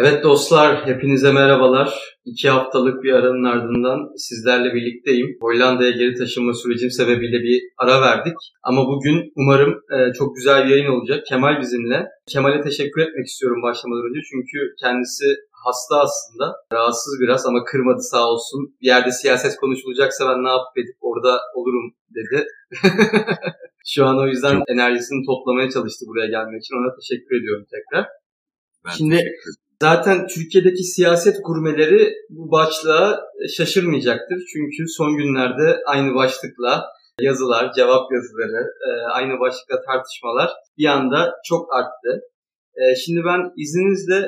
Evet dostlar, hepinize merhabalar. 2 haftalık bir aranın ardından sizlerle birlikteyim. Hollanda'ya geri taşınma sürecim sebebiyle bir ara verdik. Ama bugün umarım çok güzel bir yayın olacak. Kemal bizimle. Kemal'e teşekkür etmek istiyorum başlamadan önce. Çünkü kendisi hasta aslında. Rahatsız biraz ama kırmadı sağ olsun. Bir yerde siyaset konuşulacaksa ben ne yapıp edip orada olurum dedi. Şu an o yüzden enerjisini toplamaya çalıştı buraya gelmek için. Ona teşekkür ediyorum tekrar. Şimdi zaten Türkiye'deki siyaset gurmeleri bu başlığa şaşırmayacaktır. Çünkü son günlerde aynı başlıkla yazılar, cevap yazıları, aynı başlıkla tartışmalar bir anda çok arttı. Şimdi ben izninizle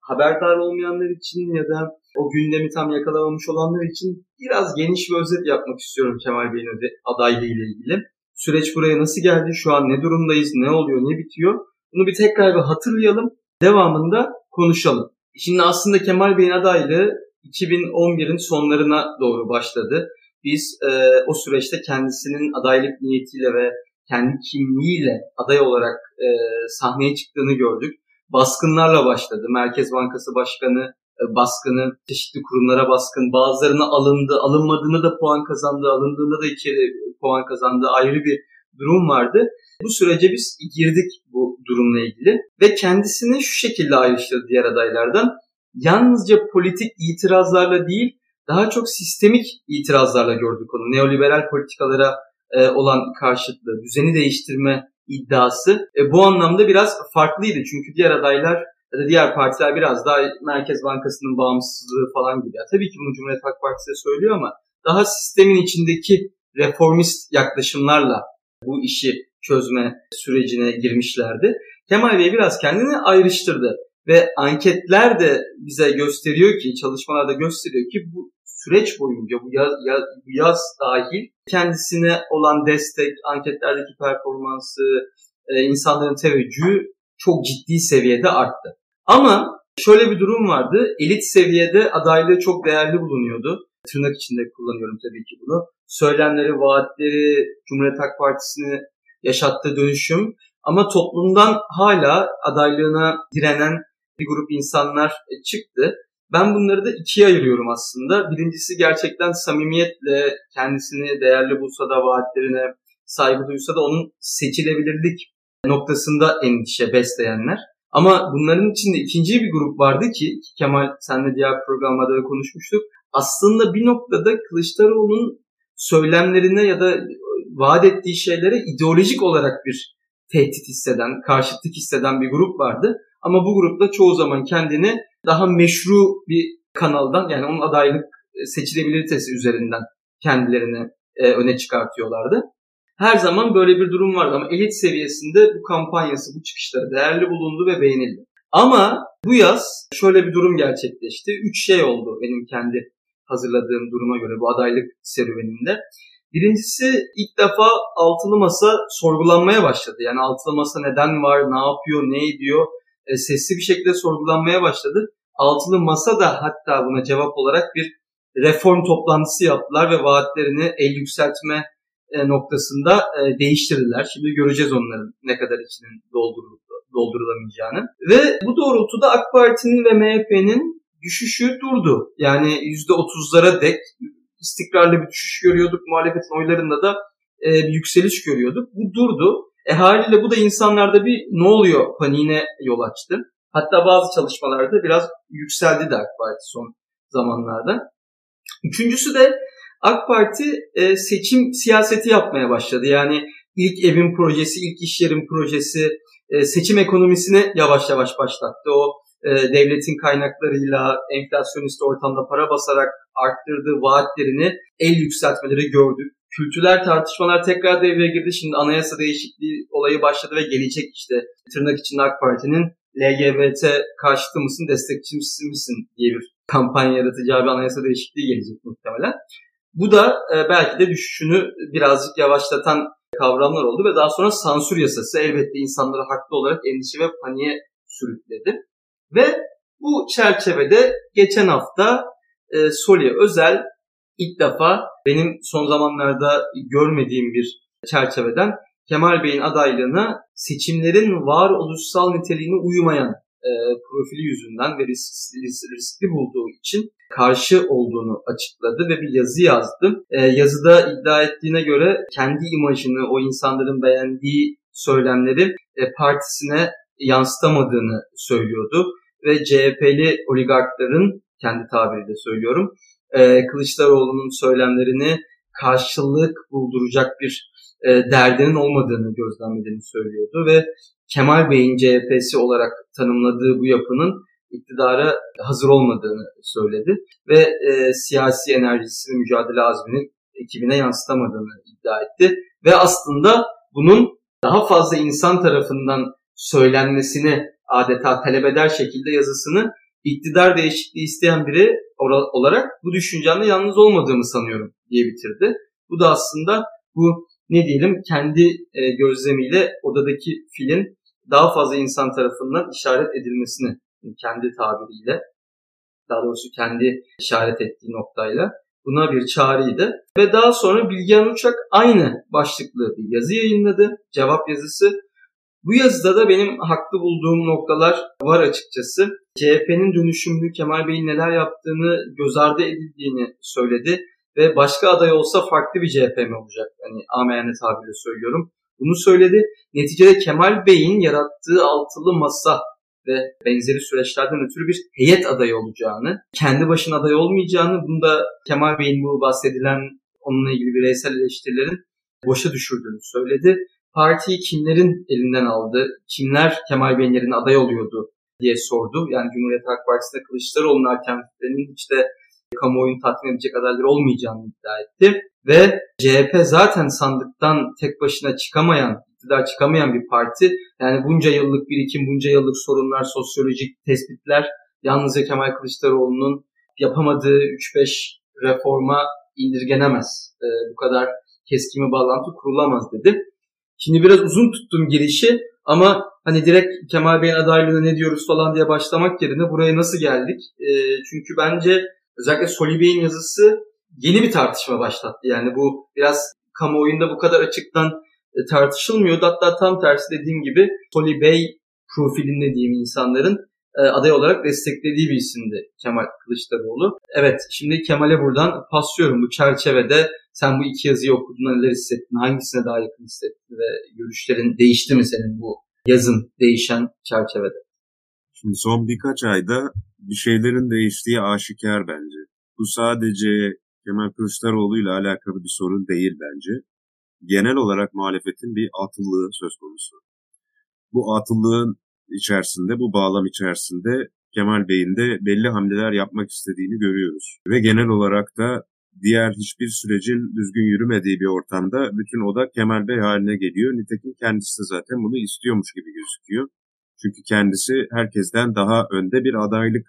haberdar olmayanlar için ya da o gündemi tam yakalamamış olanlar için biraz geniş bir özet yapmak istiyorum Kemal Bey'in adaylığı ile ilgili. Süreç buraya nasıl geldi, şu an ne durumdayız, ne oluyor, ne bitiyor? Bunu bir tekrar bir hatırlayalım. Devamında konuşalım. Şimdi aslında Kemal Bey'in adaylığı 2011'in sonlarına doğru başladı. Biz o süreçte kendisinin adaylık niyetiyle ve kendi kimliğiyle aday olarak sahneye çıktığını gördük. Baskınlarla başladı. Merkez Bankası Başkanı baskını, çeşitli kurumlara baskın, bazılarına alındı, alınmadığına da puan kazandı, alındığına da 2 puan kazandı ayrı bir durum vardı. Bu sürece biz girdik bu durumla ilgili ve kendisini şu şekilde ayrıştırdı diğer adaylardan. Yalnızca politik itirazlarla değil, daha çok sistemik itirazlarla gördük onu. Neoliberal politikalara olan karşıtlığı, düzeni değiştirme iddiası bu anlamda biraz farklıydı. Çünkü diğer adaylar ya da diğer partiler biraz daha Merkez Bankası'nın bağımsızlığı falan gibi. Tabii ki bunu Cumhuriyet Halk Partisi de söylüyor ama daha sistemin içindeki reformist yaklaşımlarla bu işi çözme sürecine girmişlerdi. Kemal Bey biraz kendini ayrıştırdı ve anketler de bize gösteriyor ki, çalışmalarda gösteriyor ki bu süreç boyunca, bu yaz dahil kendisine olan destek, anketlerdeki performansı, insanların teveccühü çok ciddi seviyede arttı. Ama şöyle bir durum vardı, elit seviyede adaylığı çok değerli bulunuyordu. Tırnak içinde kullanıyorum tabii ki bunu. Söylemleri, vaatleri, Cumhuriyet Halk Partisi'ni yaşattığı dönüşüm. Ama toplumdan hala adaylığına direnen bir grup insanlar çıktı. Ben bunları da 2'ye ayırıyorum aslında. Birincisi gerçekten samimiyetle kendisini değerli bulsa da vaatlerine saygı duysa da onun seçilebilirlik noktasında endişe besleyenler. Ama bunların içinde ikinci bir grup vardı ki Kemal senle diğer programlarda konuşmuştuk. Aslında bir noktada Kılıçdaroğlu'nun söylemlerine ya da vaat ettiği şeylere ideolojik olarak bir tehdit hisseden, karşıtlık hisseden bir grup vardı. Ama bu grupta çoğu zaman kendini daha meşru bir kanaldan, yani onun adaylık seçilebilirliği üzerinden kendilerini öne çıkartıyorlardı. Her zaman böyle bir durum vardı ama elit seviyesinde bu kampanyası, bu çıkışları değerli bulundu ve beğenildi. Ama bu yaz şöyle bir durum gerçekleşti. 3 şey oldu benim kendi hazırladığım duruma göre bu adaylık serüveninde. Birincisi, ilk defa altılı masa sorgulanmaya başladı. Yani altılı masa neden var, ne yapıyor, ne ediyor sesli bir şekilde sorgulanmaya başladı. Altılı masa da hatta buna cevap olarak bir reform toplantısı yaptılar ve vaatlerini el yükseltme noktasında değiştirdiler. Şimdi göreceğiz onların ne kadar içinin doldurulamayacağını. Ve bu doğrultuda AK Parti'nin ve MHP'nin düşüşü durdu. Yani %30'lara dek istikrarlı bir düşüş görüyorduk. Muhalefetin oylarında da bir yükseliş görüyorduk. Bu durdu. Haliyle bu da insanlarda bir ne oluyor paniğine yol açtı. Hatta bazı çalışmalarda biraz yükseldi de AK Parti son zamanlarda. Üçüncüsü de AK Parti seçim siyaseti yapmaya başladı. Yani ilk evin projesi, ilk iş yerin projesi, seçim ekonomisini yavaş yavaş başlattı. O devletin kaynaklarıyla enflasyonist ortamda para basarak arttırdığı vaatlerini el yükseltmeleri gördük. Kültürel tartışmalar tekrar devreye girdi. Şimdi anayasa değişikliği olayı başladı ve gelecek işte tırnak içinde AK Parti'nin LGBT karşıtı mısın, destekçimsi misin diye bir kampanya yaratacağı bir anayasa değişikliği gelecek muhtemelen. Bu da belki de düşüşünü birazcık yavaşlatan kavramlar oldu ve daha sonra sansür yasası elbette insanları haklı olarak endişe ve paniğe sürükledi. Ve bu çerçevede geçen hafta Soli Özel ilk defa benim son zamanlarda görmediğim bir çerçeveden Kemal Bey'in adaylığına seçimlerin varoluşsal niteliğine uymayan profili yüzünden ve riskli bulduğu için karşı olduğunu açıkladı ve bir yazı yazdı. Yazıda iddia ettiğine göre kendi imajını, o insanların beğendiği söylemleri partisine yansıtamadığını söylüyordu. Ve CHP'li oligarkların, kendi tabiriyle söylüyorum, Kılıçdaroğlu'nun söylemlerini karşılık bulduracak bir derdinin olmadığını gözlemlediğini söylüyordu ve Kemal Bey'in CHP'si olarak tanımladığı bu yapının iktidara hazır olmadığını söyledi ve siyasi enerjisi ve mücadele azmini ekibine yansıtamadığını iddia etti ve aslında bunun daha fazla insan tarafından söylenmesini adeta talep eder şekilde yazısını iktidar değişikliği isteyen biri olarak bu düşüncemde yalnız olmadığımı sanıyorum diye bitirdi. Bu da aslında bu kendi gözlemiyle odadaki filin daha fazla insan tarafından işaret edilmesini, kendi tabiriyle, daha doğrusu kendi işaret ettiği noktayla buna bir çağrıydı. Ve daha sonra Bilgehan Uçak aynı başlıklı bir yazı yayınladı, cevap yazısı. Bu yazıda da benim haklı bulduğum noktalar var açıkçası. CHP'nin dönüşümlü, Kemal Bey'in neler yaptığını göz ardı edildiğini söyledi. Ve başka aday olsa farklı bir CHP mi olacak? Hani amiyane tabirle söylüyorum. Bunu söyledi. Neticede Kemal Bey'in yarattığı altılı masa ve benzeri süreçlerden ötürü bir heyet adayı olacağını, kendi başına aday olmayacağını, bunu da Kemal Bey'in bu bahsedilen onunla ilgili bireysel eleştirilerin boşa düşürdüğünü söyledi. Partiyi kimlerin elinden aldı, kimler Kemal Bey'in yerine aday oluyordu diye sordu. Yani Cumhuriyet Halk Partisi'nde Kılıçdaroğlu'nun alternatiflerinin kamuoyunu tatmin edecek adayları olmayacağını iddia etti. Ve CHP zaten sandıktan tek başına çıkamayan, iktidar çıkamayan bir parti. Yani bunca yıllık birikim, bunca yıllık sorunlar, sosyolojik tespitler, yalnızca Kemal Kılıçdaroğlu'nun yapamadığı 3-5 reforma indirgenemez. Bu kadar keskin bir bağlantı kurulamaz dedi. Şimdi biraz uzun tuttum girişi ama direkt Kemal Bey'in adaylığına ne diyoruz falan diye başlamak yerine buraya nasıl geldik? Çünkü bence özellikle Soli Bey'in yazısı yeni bir tartışma başlattı. Yani bu biraz kamuoyunda bu kadar açıktan tartışılmıyordu. Hatta tam tersi, dediğim gibi Soli Bey profilinde diyeyim, insanların aday olarak desteklediği bir isimdi Kemal Kılıçdaroğlu. Evet, şimdi Kemal'e buradan paslıyorum. Bu çerçevede sen bu iki yazıyı okuduğunda neler hissettin? Hangisine daha yakın hissettin ve görüşlerin değişti mi senin bu yazın değişen çerçevede? Şimdi son birkaç ayda bir şeylerin değiştiği aşikar bence. Bu sadece Kemal Kılıçdaroğlu ile alakalı bir sorun değil bence. Genel olarak muhalefetin bir atıllığı söz konusu. Bu atıllığın içerisinde, bu bağlam içerisinde Kemal Bey'in de belli hamleler yapmak istediğini görüyoruz. Ve genel olarak da diğer hiçbir sürecin düzgün yürümediği bir ortamda bütün odak Kemal Bey haline geliyor. Nitekim kendisi de zaten bunu istiyormuş gibi gözüküyor. Çünkü kendisi herkesten daha önde bir adaylık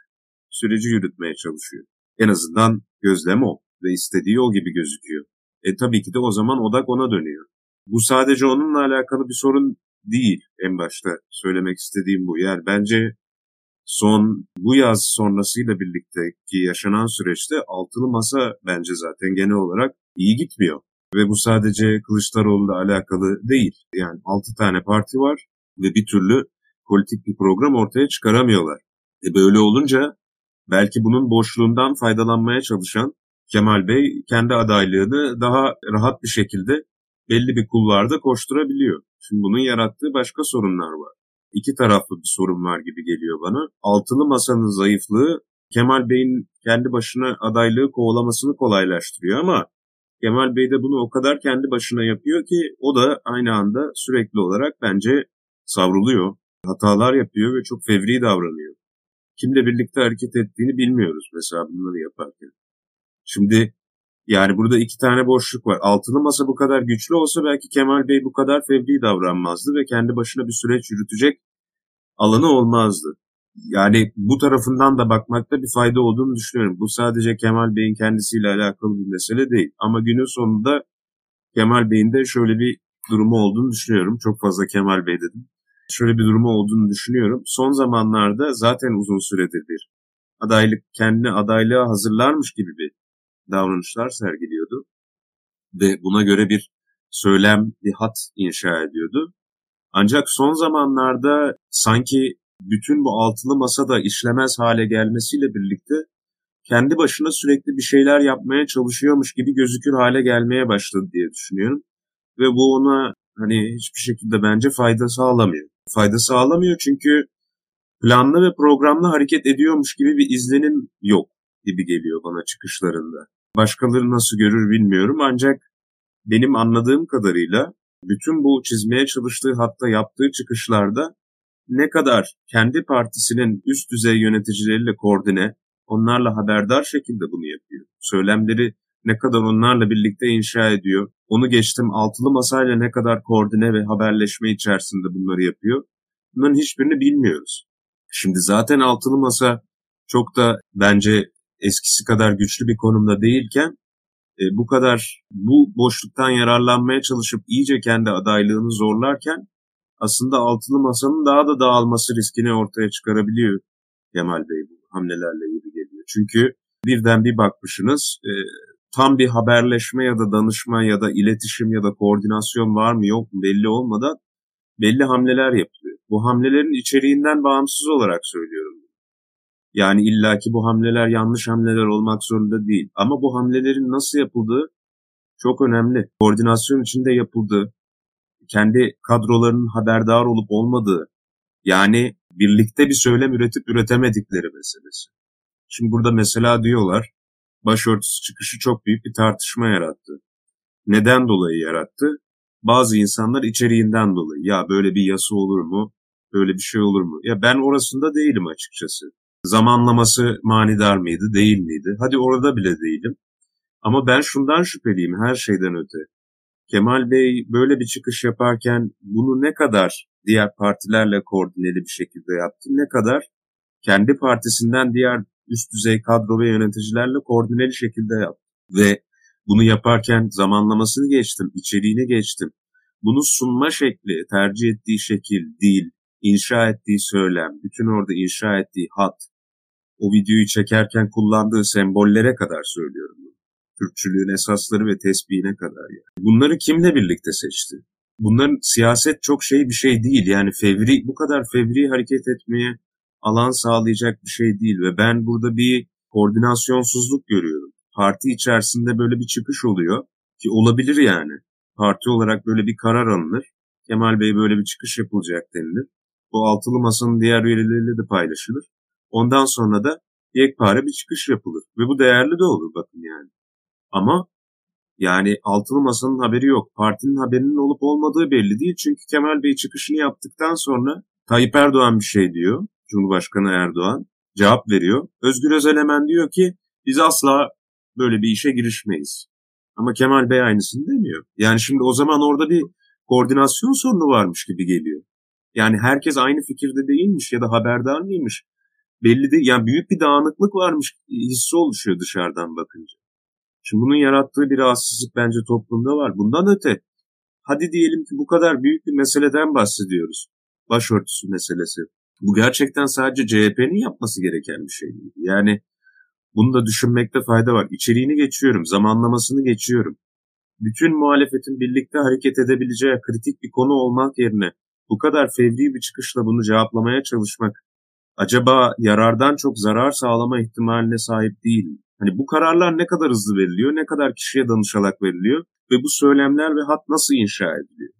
süreci yürütmeye çalışıyor. En azından gözlem o ve istediği o gibi gözüküyor. Tabii ki de o zaman odak ona dönüyor. Bu sadece onunla alakalı bir sorun değil, en başta söylemek istediğim bu. Yani bence bu yaz sonrasıyla birlikteki yaşanan süreçte altılı masa bence zaten genel olarak iyi gitmiyor. Ve bu sadece Kılıçdaroğlu'yla alakalı değil. Yani 6 tane parti var ve bir türlü politik bir program ortaya çıkaramıyorlar. Böyle olunca belki bunun boşluğundan faydalanmaya çalışan Kemal Bey kendi adaylığını daha rahat bir şekilde belli bir kulvarda koşturabiliyor. Şimdi bunun yarattığı başka sorunlar var. İki taraflı bir sorun var gibi geliyor bana. Altılı masanın zayıflığı Kemal Bey'in kendi başına adaylığı kovalamasını kolaylaştırıyor ama Kemal Bey de bunu o kadar kendi başına yapıyor ki o da aynı anda sürekli olarak bence savruluyor. Hatalar yapıyor ve çok fevri davranıyor. Kimle birlikte hareket ettiğini bilmiyoruz mesela bunları yaparken. Şimdi yani burada iki tane boşluk var. Altılı masa bu kadar güçlü olsa belki Kemal Bey bu kadar fevri davranmazdı ve kendi başına bir süreç yürütecek alanı olmazdı. Yani bu tarafından da bakmakta bir fayda olduğunu düşünüyorum. Bu sadece Kemal Bey'in kendisiyle alakalı bir mesele değil. Ama günün sonunda Kemal Bey'in de şöyle bir durumu olduğunu düşünüyorum. Çok fazla Kemal Bey dedim. Şöyle bir durumu olduğunu düşünüyorum. Son zamanlarda zaten uzun süredir bir adaylık, kendini adaylığa hazırlarmış gibi bir davranışlar sergiliyordu. Ve buna göre bir söylem, bir hat inşa ediyordu. Ancak son zamanlarda sanki bütün bu altılı masada işlemez hale gelmesiyle birlikte kendi başına sürekli bir şeyler yapmaya çalışıyormuş gibi gözükür hale gelmeye başladı diye düşünüyorum. Ve bu ona hani hiçbir şekilde bence fayda sağlamıyor. Fayda sağlamıyor çünkü planlı ve programlı hareket ediyormuş gibi bir izlenim yok gibi geliyor bana çıkışlarında. Başkaları nasıl görür bilmiyorum ancak benim anladığım kadarıyla bütün bu çizmeye çalıştığı hatta yaptığı çıkışlarda ne kadar kendi partisinin üst düzey yöneticileriyle koordine, onlarla haberdar şekilde bunu yapıyor. Söylemleri ne kadar onlarla birlikte inşa ediyor. Onu geçtim, altılı masayla ne kadar koordine ve haberleşme içerisinde bunları yapıyor. Bunların hiçbirini bilmiyoruz. Şimdi zaten altılı masa çok da bence eskisi kadar güçlü bir konumda değilken bu kadar bu boşluktan yararlanmaya çalışıp iyice kendi adaylığını zorlarken aslında altılı masanın daha da dağılması riskini ortaya çıkarabiliyor Kemal Bey bu hamlelerle gibi geliyor. Çünkü birden bir bakmışsınız tam bir haberleşme ya da danışma ya da iletişim ya da koordinasyon var mı yok mu belli olmadan belli hamleler yapılıyor. Bu hamlelerin içeriğinden bağımsız olarak söylüyorum. Yani illaki bu hamleler yanlış hamleler olmak zorunda değil. Ama bu hamlelerin nasıl yapıldığı çok önemli. Koordinasyon içinde yapıldığı, kendi kadrolarının haberdar olup olmadığı, yani birlikte bir söylem üretip üretemedikleri meselesi. Şimdi burada mesela diyorlar, başörtüsü çıkışı çok büyük bir tartışma yarattı. Neden dolayı yarattı? Bazı insanlar içeriğinden dolayı, ya böyle bir yasa olur mu, böyle bir şey olur mu? Ya ben orasında değilim açıkçası. Zamanlaması manidar mıydı, değil miydi? Hadi orada bile değilim. Ama ben şundan şüpheliyim her şeyden öte. Kemal Bey böyle bir çıkış yaparken bunu ne kadar diğer partilerle koordineli bir şekilde yaptı, ne kadar kendi partisinden diğer üst düzey kadro ve yöneticilerle koordineli şekilde yaptı. Ve bunu yaparken zamanlamasını geçtim, içeriğini geçtim. Bunu sunma şekli, tercih ettiği şekil, dil, inşa ettiği söylem, bütün orada inşa ettiği hat, o videoyu çekerken kullandığı sembollere kadar söylüyorum bunu. Türkçülüğün esasları ve tesbihine kadar yani. Bunları kimle birlikte seçti? Bunların siyaset çok şey bir şey değil. Yani fevri, bu kadar fevri hareket etmeye alan sağlayacak bir şey değil. Ve ben burada bir koordinasyonsuzluk görüyorum. Parti içerisinde böyle bir çıkış oluyor ki olabilir yani. Parti olarak böyle bir karar alınır. Kemal Bey böyle bir çıkış yapılacak denilir. Bu altılı masanın diğer üyeleriyle de paylaşılır. Ondan sonra da yekpare bir çıkış yapılır. Ve bu değerli de olur bakın yani. Ama yani altılı masanın haberi yok. Partinin haberinin olup olmadığı belli değil. Çünkü Kemal Bey çıkışını yaptıktan sonra Tayyip Erdoğan bir şey diyor. Cumhurbaşkanı Erdoğan cevap veriyor. Özgür Özel hemen diyor ki biz asla böyle bir işe girişmeyiz. Ama Kemal Bey aynısını demiyor. Yani şimdi o zaman orada bir koordinasyon sorunu varmış gibi geliyor. Yani herkes aynı fikirde değilmiş ya da haberdar mıymış? Belli değil. Yani büyük bir dağınıklık varmış hissi oluşuyor dışarıdan bakınca. Şimdi bunun yarattığı bir rahatsızlık bence toplumda var. Bundan öte, hadi diyelim ki bu kadar büyük bir meseleden bahsediyoruz. Başörtüsü meselesi. Bu gerçekten sadece CHP'nin yapması gereken bir şey değil. Yani bunu da düşünmekte fayda var. İçeriğini geçiyorum, zamanlamasını geçiyorum. Bütün muhalefetin birlikte hareket edebileceği kritik bir konu olmak yerine bu kadar fevri bir çıkışla bunu cevaplamaya çalışmak acaba yarardan çok zarar sağlama ihtimaline sahip değil mi? Hani bu kararlar ne kadar hızlı veriliyor, ne kadar kişiye danışarak veriliyor ve bu söylemler ve hat nasıl inşa ediliyor?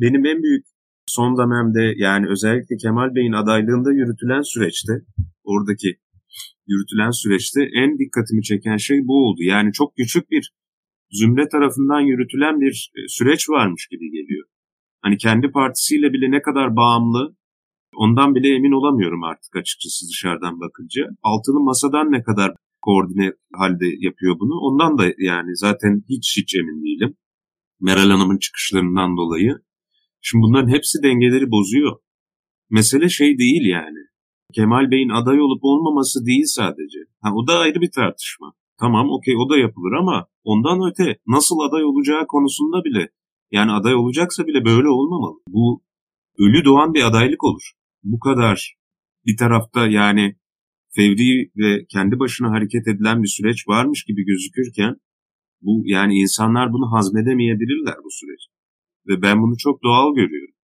Benim en büyük son dönemde yani özellikle Kemal Bey'in adaylığında oradaki yürütülen süreçte en dikkatimi çeken şey bu oldu. Yani çok küçük bir zümre tarafından yürütülen bir süreç varmış gibi geliyor. Hani kendi partisiyle bile ne kadar bağımlı ondan bile emin olamıyorum artık açıkçası dışarıdan bakınca. Altılı masadan ne kadar koordine halde yapıyor bunu. Ondan da yani zaten hiç emin değilim. Meral Hanım'ın çıkışlarından dolayı. Şimdi bunların hepsi dengeleri bozuyor. Mesele şey değil yani. Kemal Bey'in aday olup olmaması değil sadece. O da ayrı bir tartışma. Tamam okey o da yapılır ama ondan öte nasıl aday olacağı konusunda bile yani aday olacaksa bile böyle olmamalı. Bu ölü doğan bir adaylık olur. Bu kadar bir tarafta yani fevri ve kendi başına hareket edilen bir süreç varmış gibi gözükürken bu yani insanlar bunu hazmedemeyebilirler bu süreci. Ve ben bunu çok doğal görüyorum.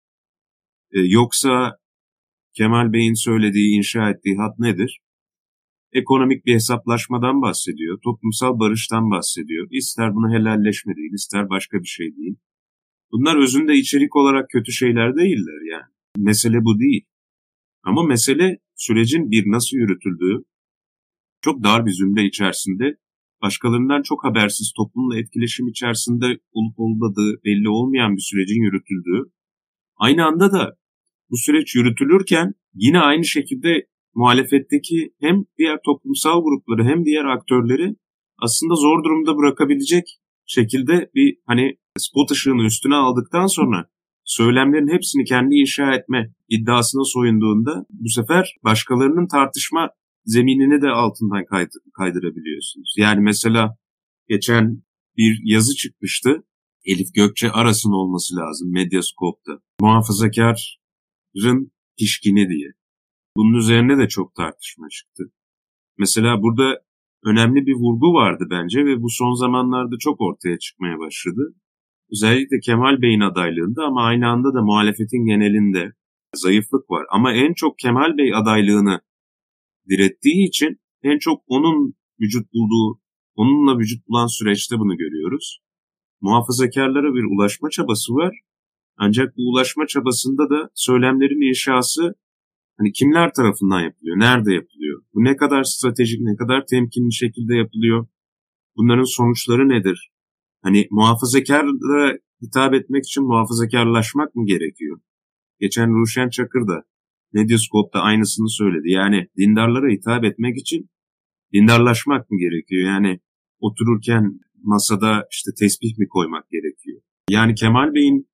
Yoksa Kemal Bey'in söylediği, inşa ettiği hat nedir? Ekonomik bir hesaplaşmadan bahsediyor, toplumsal barıştan bahsediyor. İster bunu helalleşme değil, ister başka bir şey değil. Bunlar özünde içerik olarak kötü şeyler değiller yani. Mesele bu değil. Ama mesele sürecin bir nasıl yürütüldüğü, çok dar bir zümre içerisinde, başkalarından çok habersiz, toplumla etkileşim içerisinde olup olmadığı belli olmayan bir sürecin yürütüldüğü, aynı anda da bu süreç yürütülürken yine aynı şekilde muhalefetteki hem diğer toplumsal grupları hem diğer aktörleri aslında zor durumda bırakabilecek şekilde bir spot ışığını üstüne aldıktan sonra söylemlerin hepsini kendi inşa etme iddiasına soyunduğunda bu sefer başkalarının tartışma zeminini de altından kaydırabiliyorsunuz. Yani mesela geçen bir yazı çıkmıştı. Elif Gökçe Aras'ın olması lazım Medyascope'da. Muhafazakarın pişkini diye. Bunun üzerine de çok tartışma çıktı. Mesela burada önemli bir vurgu vardı bence ve bu son zamanlarda çok ortaya çıkmaya başladı. Özellikle Kemal Bey'in adaylığında ama aynı anda da muhalefetin genelinde zayıflık var. Ama en çok Kemal Bey adaylığını direttiği için en çok onun vücut bulduğu, onunla vücut bulan süreçte bunu görüyoruz. Muhafazakarlara bir ulaşma çabası var. Ancak bu ulaşma çabasında da söylemlerin inşası kimler tarafından yapılıyor, nerede yapılıyor, bu ne kadar stratejik, ne kadar temkinli şekilde yapılıyor, bunların sonuçları nedir? Muhafazakarlara hitap etmek için muhafazakarlaşmak mı gerekiyor? Geçen Ruşen Çakır da Medyascope'da aynısını söyledi. Yani dindarlara hitap etmek için dindarlaşmak mı gerekiyor? Yani otururken masada tesbih mi koymak gerekiyor? Yani Kemal Bey'in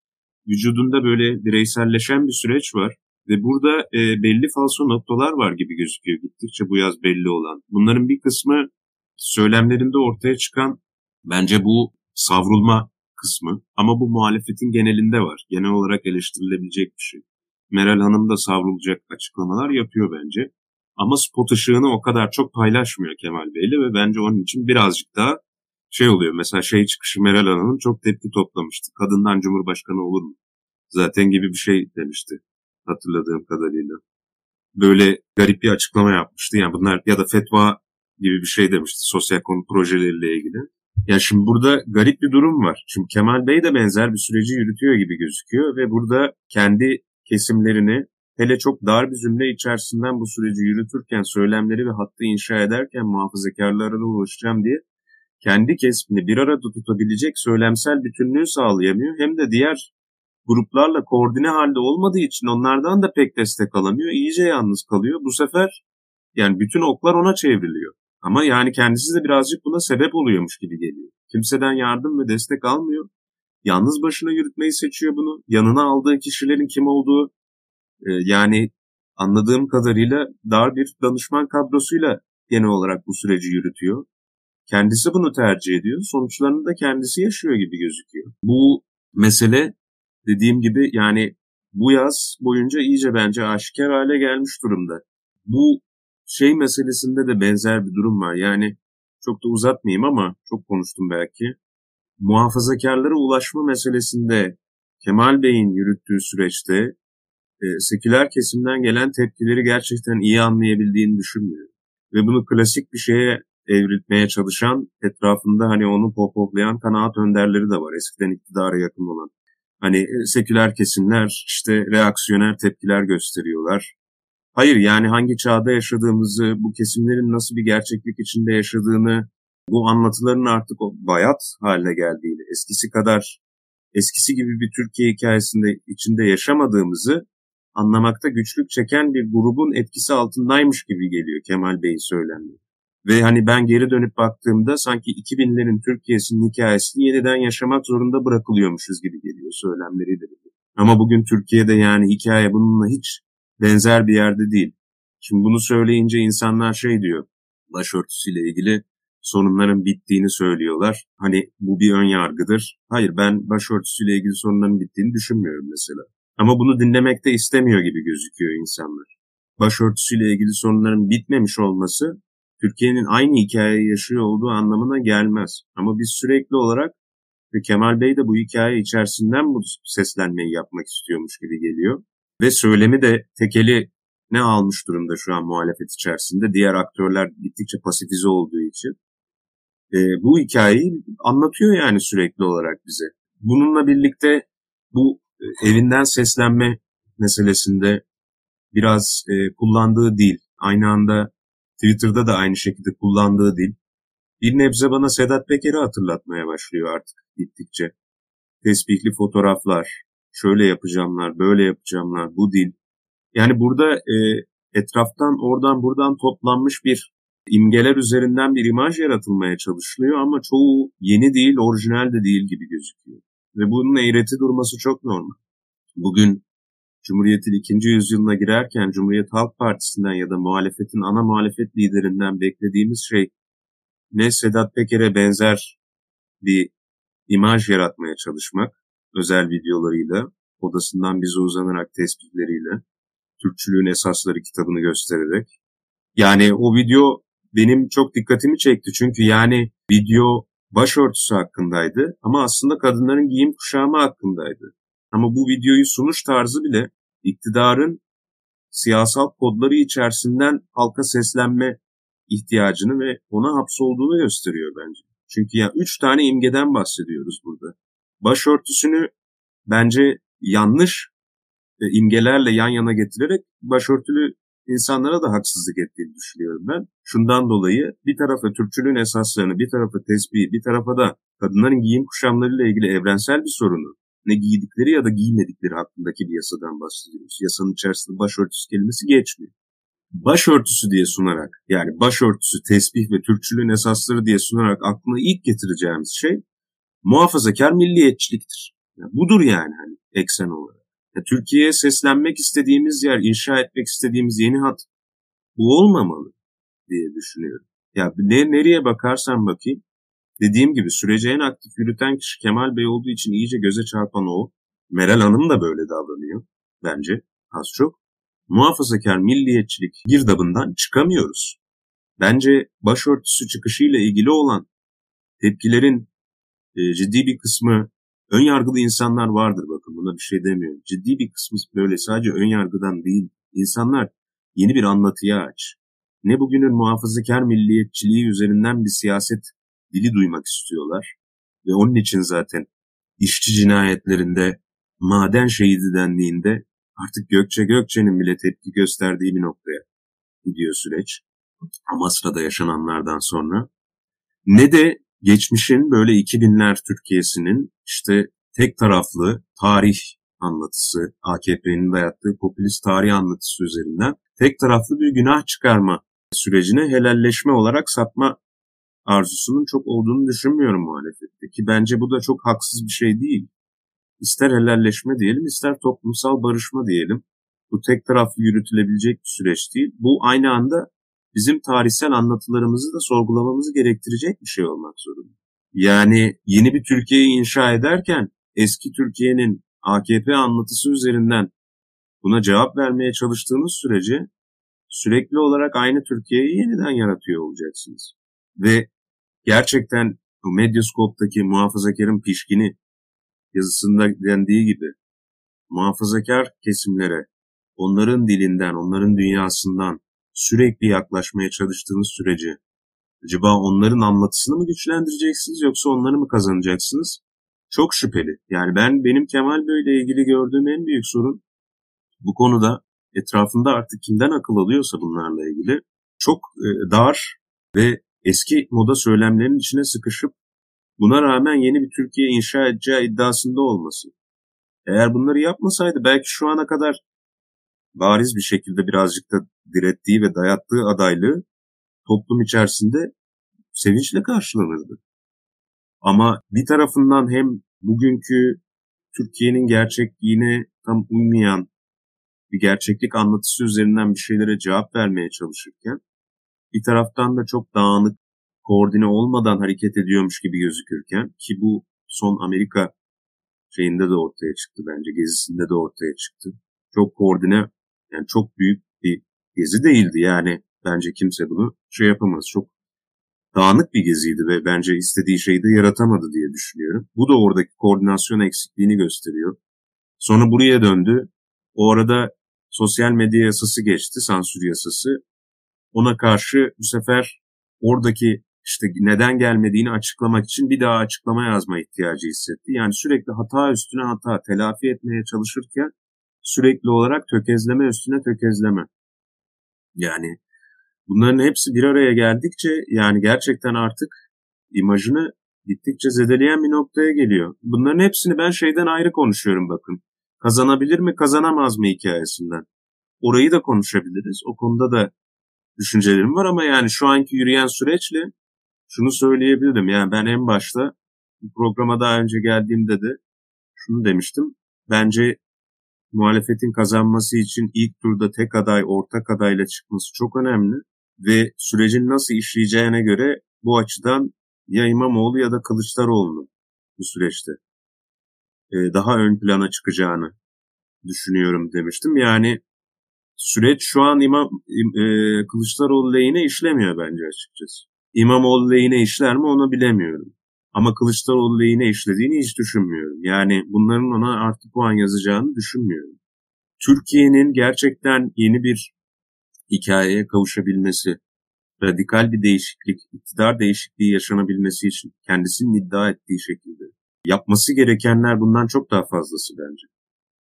vücudunda böyle bireyselleşen bir süreç var. Ve burada belli falso noktalar var gibi gözüküyor gittikçe bu yaz belli olan. Bunların bir kısmı söylemlerinde ortaya çıkan bence bu savrulma kısmı ama bu muhalefetin genelinde var. Genel olarak eleştirilebilecek bir şey. Meral Hanım da savrulacak açıklamalar yapıyor bence. Ama spot ışığını o kadar çok paylaşmıyor Kemal Bey'le ve bence onun için birazcık daha oluyor. Mesela çıkışı Meral Hanım çok tepki toplamıştı. Kadından Cumhurbaşkanı olur mu? Zaten gibi bir şey demişti hatırladığım kadarıyla. Böyle garip bir açıklama yapmıştı. Yani bunlar ya da fetva gibi bir şey demişti sosyal konu projeleriyle ilgili. Yani şimdi burada garip bir durum var. Şimdi Kemal Bey de benzer bir süreci yürütüyor gibi gözüküyor ve burada kendi kesimlerini hele çok dar bir zümre içerisinden bu süreci yürütürken söylemleri ve hattı inşa ederken muhafazakarlara da ulaşacağım diye kendi kesimini bir arada tutabilecek söylemsel bütünlüğü sağlayamıyor. Hem de diğer gruplarla koordine halde olmadığı için onlardan da pek destek alamıyor. İyice yalnız kalıyor. Bu sefer yani bütün oklar ona çevriliyor. Ama yani kendisi de birazcık buna sebep oluyormuş gibi geliyor. Kimseden yardım ve destek almıyor. Yalnız başına yürütmeyi seçiyor bunu. Yanına aldığı kişilerin kim olduğu yani anladığım kadarıyla dar bir danışman kadrosuyla genel olarak bu süreci yürütüyor. Kendisi bunu tercih ediyor. Sonuçlarını da kendisi yaşıyor gibi gözüküyor. Bu mesele dediğim gibi yani bu yaz boyunca iyice bence aşikar hale gelmiş durumda. Bu meselesinde de benzer bir durum var. Yani çok da uzatmayayım ama çok konuştum belki. Muhafazakarlara ulaşma meselesinde Kemal Bey'in yürüttüğü süreçte seküler kesimden gelen tepkileri gerçekten iyi anlayabildiğini düşünmüyorum. Ve bunu klasik bir şeye evrilmeye çalışan etrafında onu popoklayan kanaat önderleri de var. Eskiden iktidara yakın olan. Seküler kesimler reaksiyoner tepkiler gösteriyorlar. Hayır yani hangi çağda yaşadığımızı, bu kesimlerin nasıl bir gerçeklik içinde yaşadığını, bu anlatıların artık o bayat haline geldiğini, eskisi gibi bir Türkiye hikayesinde içinde yaşamadığımızı anlamakta güçlük çeken bir grubun etkisi altındaymış gibi geliyor Kemal Bey'in söylemleri. Ve ben geri dönüp baktığımda sanki 2000'lerin Türkiye'sinin hikayesini yeniden yaşamak zorunda bırakılıyormuşuz gibi geliyor söylemleriyle. Ama bugün Türkiye'de yani hikaye bununla hiç benzer bir yerde değil. Şimdi bunu söyleyince insanlar diyor, başörtüsüyle ilgili sorunların bittiğini söylüyorlar. Bu bir ön yargıdır. Hayır ben başörtüsüyle ilgili sorunların bittiğini düşünmüyorum mesela. Ama bunu dinlemek de istemiyor gibi gözüküyor insanlar. Başörtüsüyle ilgili sorunların bitmemiş olması Türkiye'nin aynı hikayeyi yaşıyor olduğu anlamına gelmez. Ama biz sürekli olarak ve Kemal Bey de bu hikaye içerisinden bu seslenmeyi yapmak istiyormuş gibi geliyor. Ve söylemi de tekeli ne almış durumda şu an muhalefet içerisinde? Diğer aktörler gittikçe pasifize olduğu için. Bu hikayeyi anlatıyor yani sürekli olarak bize. Bununla birlikte bu evinden seslenme meselesinde biraz kullandığı dil, aynı anda Twitter'da da aynı şekilde kullandığı dil, bir nebze bana Sedat Peker'i hatırlatmaya başlıyor artık gittikçe. Tesbihli fotoğraflar, şöyle yapacağımlar, böyle yapacağımlar, bu dil. Yani burada etraftan, oradan buradan toplanmış bir imgeler üzerinden bir imaj yaratılmaya çalışılıyor ama çoğu yeni değil, orijinal de değil gibi gözüküyor. Ve bunun eğreti durması çok normal. Bugün Cumhuriyet'in 2. yüzyılına girerken Cumhuriyet Halk Partisi'nden ya da muhalefetin ana muhalefet liderinden beklediğimiz şey ne Sedat Peker'e benzer bir imaj yaratmaya çalışmak, özel videolarıyla, odasından bize uzanarak tespihleriyle, Türkçülüğün Esasları kitabını göstererek. Yani o video benim çok dikkatimi çekti çünkü yani video başörtüsü hakkındaydı ama aslında kadınların giyim kuşamı hakkındaydı. Ama bu videoyu sunuş tarzı bile iktidarın siyasal kodları içerisinden halka seslenme ihtiyacını ve ona hapsolduğunu gösteriyor bence. Çünkü ya 3 tane imgeden bahsediyoruz burada. Başörtüsünü bence yanlış imgelerle yan yana getirerek başörtülü insanlara da haksızlık ettiğini düşünüyorum ben. Şundan dolayı bir tarafa Türkçülüğün esaslarını, bir tarafa tesbihi, bir tarafa da kadınların giyim kuşamlarıyla ilgili evrensel bir sorunu, ne giydikleri ya da giymedikleri hakkındaki bir yasadan bahsediyoruz. Yasanın içerisinde başörtüsü kelimesi geçmiyor. Başörtüsü diye sunarak, yani başörtüsü, tesbih ve Türkçülüğün esasları diye sunarak aklına ilk getireceğimiz şey muhafazakar milliyetçiliktir. Yani budur yani hani eksen olarak. Yani Türkiye'ye seslenmek istediğimiz yer, inşa etmek istediğimiz yeni hat bu olmamalı diye düşünüyorum. Ya yani nereye bakarsan bakayım, dediğim gibi süreci en aktif yürüten kişi Kemal Bey olduğu için iyice göze çarpan o. Meral Hanım da böyle davranıyor bence az çok. Muhafazakar milliyetçilik girdabından çıkamıyoruz. Bence başörtüsü çıkışıyla ilgili olan tepkilerin ciddi bir kısmı önyargılı insanlar vardır bakın buna bir şey demiyorum. Ciddi bir kısmı böyle sadece önyargıdan değil. İnsanlar yeni bir anlatıya aç. Ne bugünün muhafazakar milliyetçiliği üzerinden bir siyaset dili duymak istiyorlar ve onun için zaten işçi cinayetlerinde, maden şehidi dendiğinde artık Gökçe'nin bile tepki gösterdiği bir noktaya gidiyor süreç. Amasra'da yaşananlardan sonra. Ne de geçmişin böyle 2000'ler Türkiye'sinin işte tek taraflı tarih anlatısı, AKP'nin dayattığı popülist tarih anlatısı üzerinden tek taraflı bir günah çıkarma sürecine helalleşme olarak sapma arzusunun çok olduğunu düşünmüyorum muhalefette ki bence bu da çok haksız bir şey değil. İster helalleşme diyelim, ister toplumsal barışma diyelim. Bu tek taraflı yürütülebilecek bir süreç değil. Bu aynı anda bizim tarihsel anlatılarımızı da sorgulamamızı gerektirecek bir şey olmak zorunda. Yani yeni bir Türkiye'yi inşa ederken eski Türkiye'nin AKP anlatısı üzerinden buna cevap vermeye çalıştığınız sürece sürekli olarak aynı Türkiye'yi yeniden yaratıyor olacaksınız. Ve gerçekten Medyascope'daki muhafazakarın pişkini yazısında dendiği gibi muhafazakar kesimlere onların dilinden, onların dünyasından sürekli yaklaşmaya çalıştığınız sürece acaba onların anlatısını mı güçlendireceksiniz yoksa onları mı kazanacaksınız? Çok şüpheli. Yani benim Kemal Bey'le ilgili gördüğüm en büyük sorun bu konuda etrafında artık kimden akıl alıyorsa bunlarla ilgili çok dar ve eski moda söylemlerin içine sıkışıp buna rağmen yeni bir Türkiye inşa edeceği iddiasında olması. Eğer bunları yapmasaydı belki şu ana kadar bariz bir şekilde birazcık da direttiği ve dayattığı adaylığı toplum içerisinde sevinçle karşılanırdı. Ama bir tarafından hem bugünkü Türkiye'nin gerçekliğine tam uymayan bir gerçeklik anlatısı üzerinden bir şeylere cevap vermeye çalışırken bir taraftan da çok dağınık, koordine olmadan hareket ediyormuş gibi gözükürken ki bu son Amerika şeyinde de ortaya çıktı bence, gezisinde de ortaya çıktı. Çok koordine, yani çok büyük bir gezi değildi yani bence kimse bunu yapamaz. Çok dağınık bir geziydi ve bence istediği şeyi de yaratamadı diye düşünüyorum. Bu da oradaki koordinasyon eksikliğini gösteriyor. Sonra buraya döndü. O arada sosyal medya yasası geçti, sansür yasası. Ona karşı bu sefer oradaki işte neden gelmediğini açıklamak için bir daha açıklama yazma ihtiyacı hissetti. Yani sürekli hata üstüne hata telafi etmeye çalışırken sürekli olarak tökezleme üstüne tökezleme. Yani bunların hepsi bir araya geldikçe yani gerçekten artık imajını gittikçe zedeleyen bir noktaya geliyor. Bunların hepsini ben şeyden ayrı konuşuyorum bakın. Kazanabilir mi, kazanamaz mı hikayesinden. Orayı da konuşabiliriz. O konuda da düşüncelerim var ama yani şu anki yürüyen süreçle şunu söyleyebilirim. Yani ben en başta bu programa daha önce geldiğimde de şunu demiştim. Bence muhalefetin kazanması için ilk turda tek aday, ortak adayla çıkması çok önemli ve sürecin nasıl işleyeceğine göre bu açıdan ya İmamoğlu ya da Kılıçdaroğlu'nun bu süreçte daha ön plana çıkacağını düşünüyorum demiştim. Yani süreç şu an Kılıçdaroğlu lehine işlemiyor bence açıkçası. İmamoğlu lehine işler mi onu bilemiyorum. Ama Kılıçdaroğlu lehine işlediğini hiç düşünmüyorum. Yani bunların ona artı puan yazacağını düşünmüyorum. Türkiye'nin gerçekten yeni bir hikayeye kavuşabilmesi, radikal bir değişiklik, iktidar değişikliği yaşanabilmesi için kendisinin iddia ettiği şekilde yapması gerekenler bundan çok daha fazlası bence.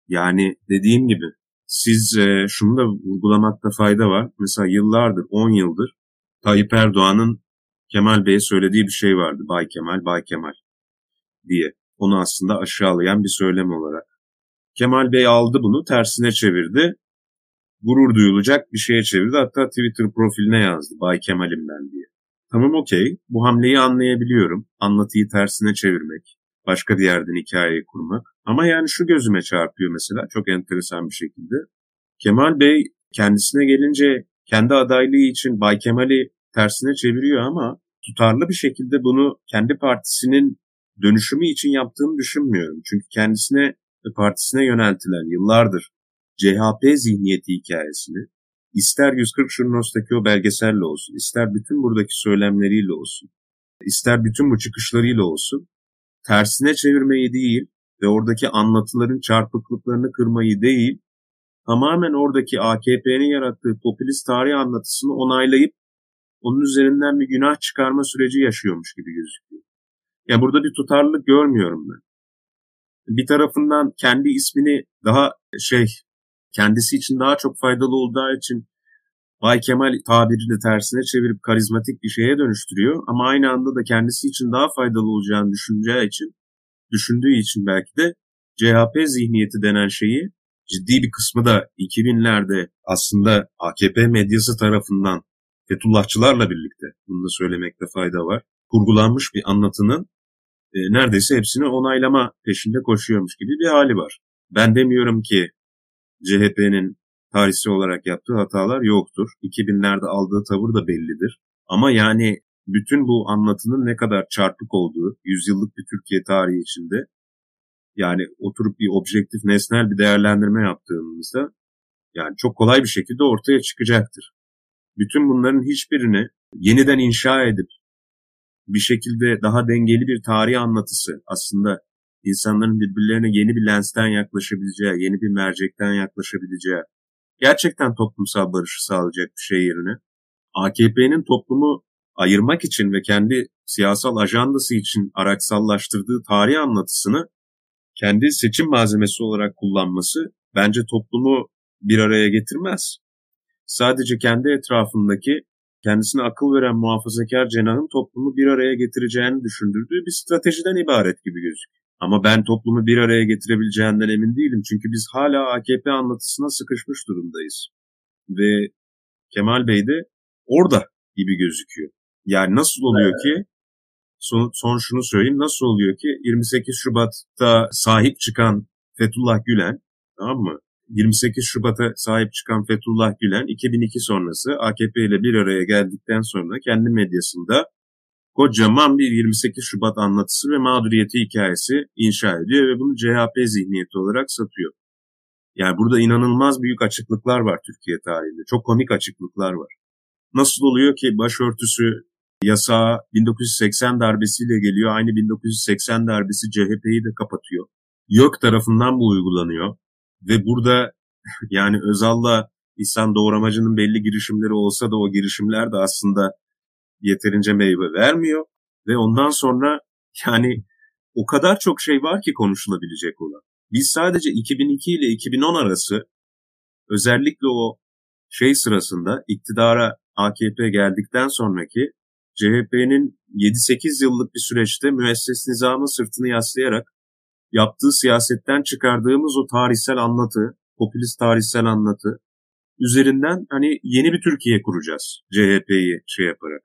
Yani dediğim gibi siz şunu da vurgulamakta fayda var. Mesela yıllardır, 10 yıldır Tayyip Erdoğan'ın Kemal Bey'e söylediği bir şey vardı. Bay Kemal, Bay Kemal diye. Onu aslında aşağılayan bir söylem olarak. Kemal Bey aldı bunu, tersine çevirdi. Gurur duyulacak bir şeye çevirdi. Hatta Twitter profiline yazdı. Bay Kemal'im ben diye. Tamam okey. Bu hamleyi anlayabiliyorum. Anlatıyı tersine çevirmek. Başka bir yerden hikayeyi kurmak. Ama yani şu gözüme çarpıyor mesela. Çok enteresan bir şekilde. Kemal Bey kendisine gelince kendi adaylığı için Bay Kemal'i tersine çeviriyor ama tutarlı bir şekilde bunu kendi partisinin dönüşümü için yaptığını düşünmüyorum. Çünkü kendisine ve partisine yöneltilen yıllardır CHP zihniyeti hikayesini ister 140 Şurnos'taki o belgeselle olsun, ister bütün buradaki söylemleriyle olsun, ister bütün bu çıkışlarıyla olsun tersine çevirmeyi değil ve oradaki anlatıların çarpıklıklarını kırmayı değil, tamamen oradaki AKP'nin yarattığı popülist tarih anlatısını onaylayıp onun üzerinden bir günah çıkarma süreci yaşıyormuş gibi gözüküyor. Yani burada bir tutarlılık görmüyorum ben. Bir tarafından kendi ismini daha kendisi için daha çok faydalı olduğu için Bay Kemal tabirini tersine çevirip karizmatik bir şeye dönüştürüyor. Ama aynı anda da kendisi için daha faydalı olacağını düşündüğü için belki de CHP zihniyeti denen şeyi ciddi bir kısmı da 2000'lerde aslında AKP medyası tarafından Fethullahçılarla birlikte, bunu da söylemekte fayda var, kurgulanmış bir anlatının neredeyse hepsini onaylama peşinde koşuyormuş gibi bir hali var. Ben demiyorum ki CHP'nin tarihsel olarak yaptığı hatalar yoktur. 2000'lerde aldığı tavır da bellidir. Ama yani bütün bu anlatının ne kadar çarpık olduğu, yüzyıllık bir Türkiye tarihi içinde, yani oturup bir objektif, nesnel bir değerlendirme yaptığımızda, yani çok kolay bir şekilde ortaya çıkacaktır. Bütün bunların hiçbirini yeniden inşa edip bir şekilde daha dengeli bir tarih anlatısı, aslında insanların birbirlerine yeni bir lensten yaklaşabileceği, yeni bir mercekten yaklaşabileceği, gerçekten toplumsal barışı sağlayacak bir şey yerine AKP'nin toplumu ayırmak için ve kendi siyasal ajandası için araçsallaştırdığı tarih anlatısını kendi seçim malzemesi olarak kullanması bence toplumu bir araya getirmez. Sadece kendi etrafındaki, kendisine akıl veren muhafazakar cenahın toplumu bir araya getireceğini düşündürdüğü bir stratejiden ibaret gibi gözüküyor. Ama ben toplumu bir araya getirebileceğinden emin değilim. Çünkü biz hala AKP anlatısına sıkışmış durumdayız. Ve Kemal Bey de orada gibi gözüküyor. Yani nasıl oluyor ki, son şunu söyleyeyim, nasıl oluyor ki 28 Şubat'ta sahip çıkan Fethullah Gülen, tamam mı? 28 Şubat'a sahip çıkan Fethullah Gülen 2002 sonrası AKP ile bir araya geldikten sonra kendi medyasında kocaman bir 28 Şubat anlatısı ve mağduriyeti hikayesi inşa ediyor ve bunu CHP zihniyeti olarak satıyor. Yani burada inanılmaz büyük açıklıklar var Türkiye tarihinde. Çok komik açıklıklar var. Nasıl oluyor ki başörtüsü yasağı 1980 darbesiyle geliyor. Aynı 1980 darbesi CHP'yi de kapatıyor. YÖK tarafından bu uygulanıyor. Ve burada Yani Özal'la İhsan Doğramacı'nın belli girişimleri olsa da o girişimler de aslında yeterince meyve vermiyor. Ve ondan sonra yani o kadar çok şey var ki konuşulabilecek olan. Biz sadece 2002 ile 2010 arası özellikle o şey sırasında iktidara AKP geldikten sonraki CHP'nin 7-8 yıllık bir süreçte müesses nizamı sırtını yaslayarak yaptığı siyasetten çıkardığımız o tarihsel anlatı, popülist tarihsel anlatı üzerinden hani yeni bir Türkiye kuracağız CHP'yi şey yaparak.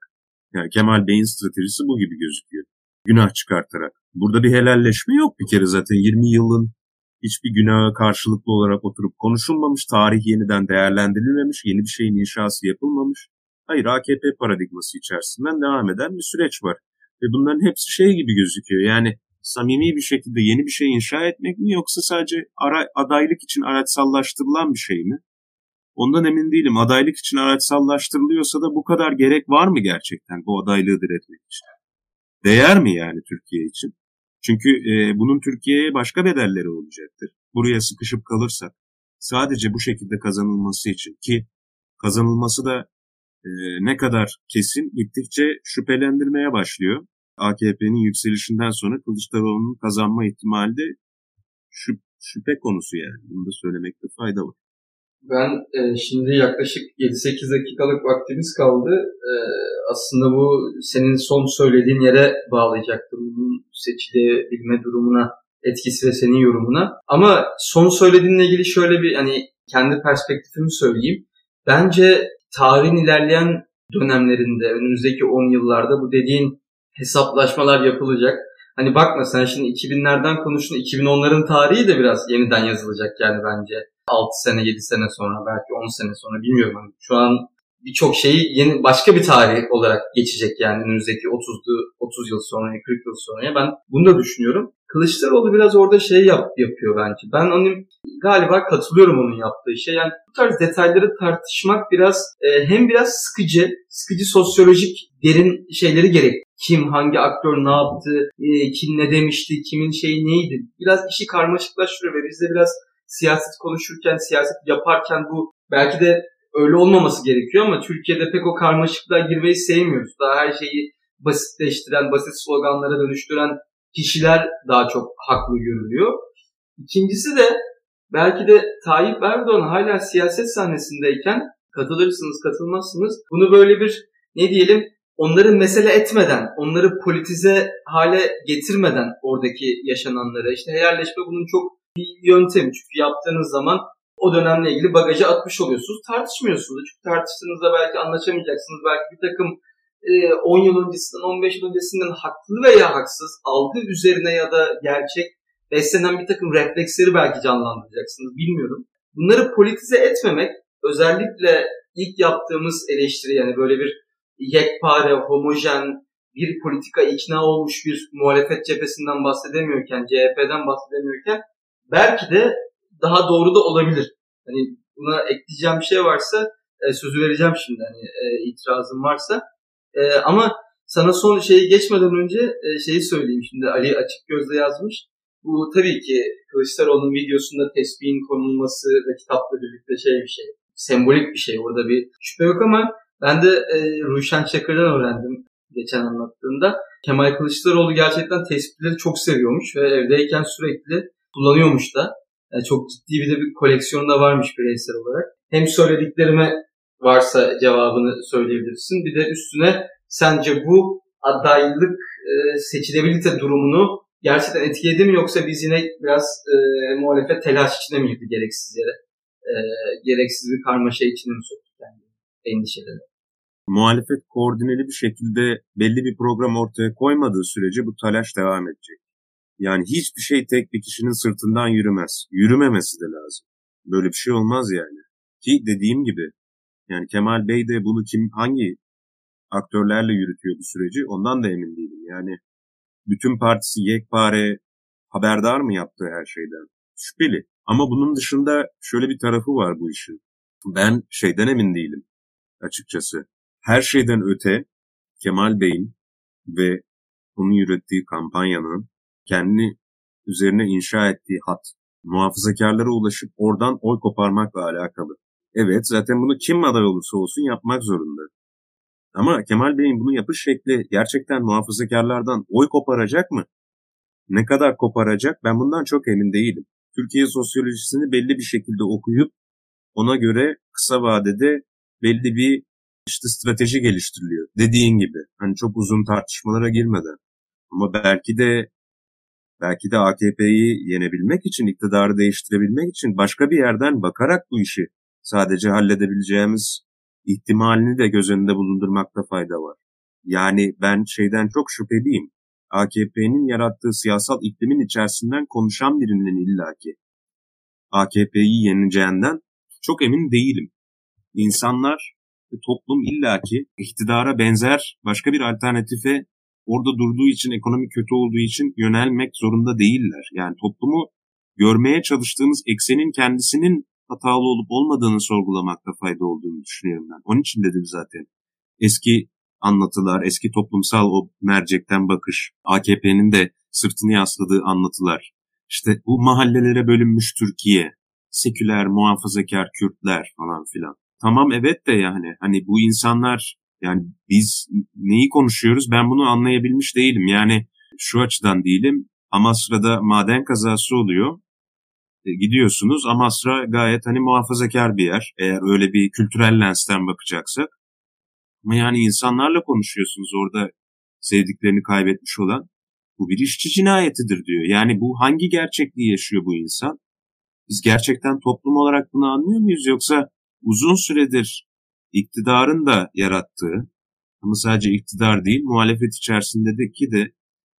Yani Kemal Bey'in stratejisi bu gibi gözüküyor. Günah çıkartarak. Burada bir helalleşme yok bir kere zaten 20 yılın hiçbir günaha karşılıklı olarak oturup konuşulmamış, tarih yeniden değerlendirilmemiş, yeni bir şeyin inşası yapılmamış. Hayır, AKP paradigması içerisinden devam eden bir süreç var. Ve bunların hepsi şey gibi gözüküyor. Yani samimi bir şekilde yeni bir şey inşa etmek mi yoksa sadece adaylık için araçsallaştırılan bir şey mi? Ondan emin değilim. Adaylık için araçsallaştırılıyorsa da bu kadar gerek var mı gerçekten bu adaylığı diretmek için? Değer mi yani Türkiye için? Çünkü bunun Türkiye'ye başka bedelleri olacaktır. Buraya sıkışıp kalırsak sadece bu şekilde kazanılması için ki kazanılması da ne kadar kesin gittikçe şüphelendirmeye başlıyor. AKP'nin yükselişinden sonra Kılıçdaroğlu'nun kazanma ihtimali de şüphe konusu yani. Bunu da söylemekte fayda var. Ben şimdi yaklaşık 7-8 dakikalık vaktimiz kaldı. Aslında bu senin son söylediğin yere bağlayacaktım. Bunun seçilebilme durumuna, etkisi ve senin yorumuna. Ama son söylediğinle ilgili şöyle bir hani kendi perspektifimi söyleyeyim. Bence tarihin ilerleyen dönemlerinde, önümüzdeki 10 yıllarda bu dediğin hesaplaşmalar yapılacak. Hani bakma sen şimdi 2000'lerden konuştun, 2010'ların tarihi de biraz yeniden yazılacak yani bence. 6 sene, 7 sene sonra, belki 10 sene sonra bilmiyorum. Yani şu an birçok şeyi yeni başka bir tarih olarak geçecek yani önümüzdeki 30 yıl sonra, 40 yıl sonra. Ben bunu da düşünüyorum. Kılıçdaroğlu biraz orada şey yapıyor bence. Ben onun galiba katılıyorum onun yaptığı şey. Yani bu tarz detayları tartışmak biraz hem biraz sıkıcı sosyolojik derin şeyleri gerek. Kim, hangi aktör ne yaptı, kim ne demişti, kimin şeyi neydi. Biraz işi karmaşıklaştırıyor ve biz de biraz siyaset konuşurken, siyaset yaparken bu belki de öyle olmaması gerekiyor ama Türkiye'de pek o karmaşıklığa girmeyi sevmiyoruz. Daha her şeyi basitleştiren, basit sloganlara dönüştüren kişiler daha çok haklı görülüyor. İkincisi de belki de Tayyip Erdoğan hala siyaset sahnesindeyken katılırsınız, katılmazsınız. Bunu böyle bir ne diyelim onları mesele etmeden, onları politize hale getirmeden oradaki yaşananlara işte helalleşme bunun çok bir yöntemi. Çünkü yaptığınız zaman o dönemle ilgili bagajı atmış oluyorsunuz. Tartışmıyorsunuz. Çünkü tartıştığınızda belki anlaşamayacaksınız. Belki bir takım 10 yıl öncesinden, 15 yıl öncesinden haklı veya haksız algı üzerine ya da gerçek beslenen bir takım refleksleri belki canlandıracaksınız. Bilmiyorum. Bunları politize etmemek özellikle ilk yaptığımız eleştiri yani böyle bir yekpare, homojen bir politika ikna olmuş bir muhalefet cephesinden bahsedemiyorken, CHP'den bahsedemiyorken belki de daha doğru da olabilir. Hani buna ekleyeceğim bir şey varsa sözü vereceğim şimdi hani itirazım varsa. Ama sana son şeyi geçmeden önce şeyi söyleyeyim. Şimdi Ali açık gözle yazmış. Bu tabii ki Kılıçdaroğlu'nun videosunda tesbihin konulması ve kitapla birlikte sembolik bir şey. Orada bir şüphe yok ama ben de Ruşen Çakır'dan öğrendim geçen anlattığında. Kemal Kılıçdaroğlu gerçekten tespitleri çok seviyormuş ve evdeyken sürekli kullanıyormuş da. Yani çok ciddi bir de bir koleksiyonu da varmış bireysel olarak. Hem söylediklerime varsa cevabını söyleyebilirsin. Bir de üstüne sence bu adaylık seçilebilite durumunu gerçekten etkiledi mi yoksa biz yine biraz muhalefet telaş içine mi girdi gereksiz yere? Gereksiz bir karmaşa içine mi soktu kendini? Endişeleri. Muhalefet koordineli bir şekilde belli bir program ortaya koymadığı sürece bu telaş devam edecek. Yani hiçbir şey tek bir kişinin sırtından yürümez. Yürümemesi de lazım. Böyle bir şey olmaz yani. Ki dediğim gibi yani Kemal Bey de bunu hangi aktörlerle yürütüyor bu süreci ondan da emin değilim. Yani bütün partisi yekpare haberdar mı yaptığı her şeyden? Şüpheli. Ama bunun dışında şöyle bir tarafı var bu işin. Ben şeyden emin değilim açıkçası. Her şeyden öte Kemal Bey'in ve onun yürüttüğü kampanyanın kendi üzerine inşa ettiği hat muhafazakârlara ulaşıp oradan oy koparmakla alakalı. Evet, zaten bunu kim aday olursa olsun yapmak zorunda. Ama Kemal Bey'in bunu yapış şekli gerçekten muhafazakârlardan oy koparacak mı? Ne kadar koparacak, ben bundan çok emin değilim. Türkiye sosyolojisini belli bir şekilde okuyup ona göre kısa vadede belli bir strateji geliştiriliyor. Dediğin gibi hani çok uzun tartışmalara girmeden. Ama belki de AKP'yi yenebilmek için, iktidarı değiştirebilmek için başka bir yerden bakarak bu işi sadece halledebileceğimiz ihtimalini de göz önünde bulundurmakta fayda var. Yani ben şeyden çok şüpheliyim. AKP'nin yarattığı siyasal iklimin içerisinden konuşan birinin illaki AKP'yi yeneceğinden çok emin değilim. İnsanlar, toplum illaki iktidara benzer başka bir alternatife orada durduğu için, ekonomi kötü olduğu için yönelmek zorunda değiller. Yani toplumu görmeye çalıştığımız eksenin kendisinin hatalı olup olmadığını sorgulamakta fayda olduğunu düşünüyorum ben. Onun için dedim zaten. Eski anlatılar, eski toplumsal o mercekten bakış, AKP'nin de sırtını yasladığı anlatılar. İşte bu mahallelere bölünmüş Türkiye, seküler, muhafazakar Kürtler falan filan. Tamam, evet de yani hani bu insanlar, yani biz neyi konuşuyoruz, ben bunu anlayabilmiş değilim. Yani şu açıdan değilim, Amasra'da maden kazası oluyor. Gidiyorsunuz, Amasra gayet hani muhafazakar bir yer, eğer öyle bir kültürel lensten bakacaksak. Ama yani insanlarla konuşuyorsunuz orada sevdiklerini kaybetmiş olan. Bu bir işçi cinayetidir diyor. Yani bu hangi gerçekliği yaşıyor bu insan? Biz gerçekten toplum olarak bunu anlıyor muyuz? Yoksa uzun süredir iktidarın da yarattığı, ama sadece iktidar değil muhalefet içerisindeki de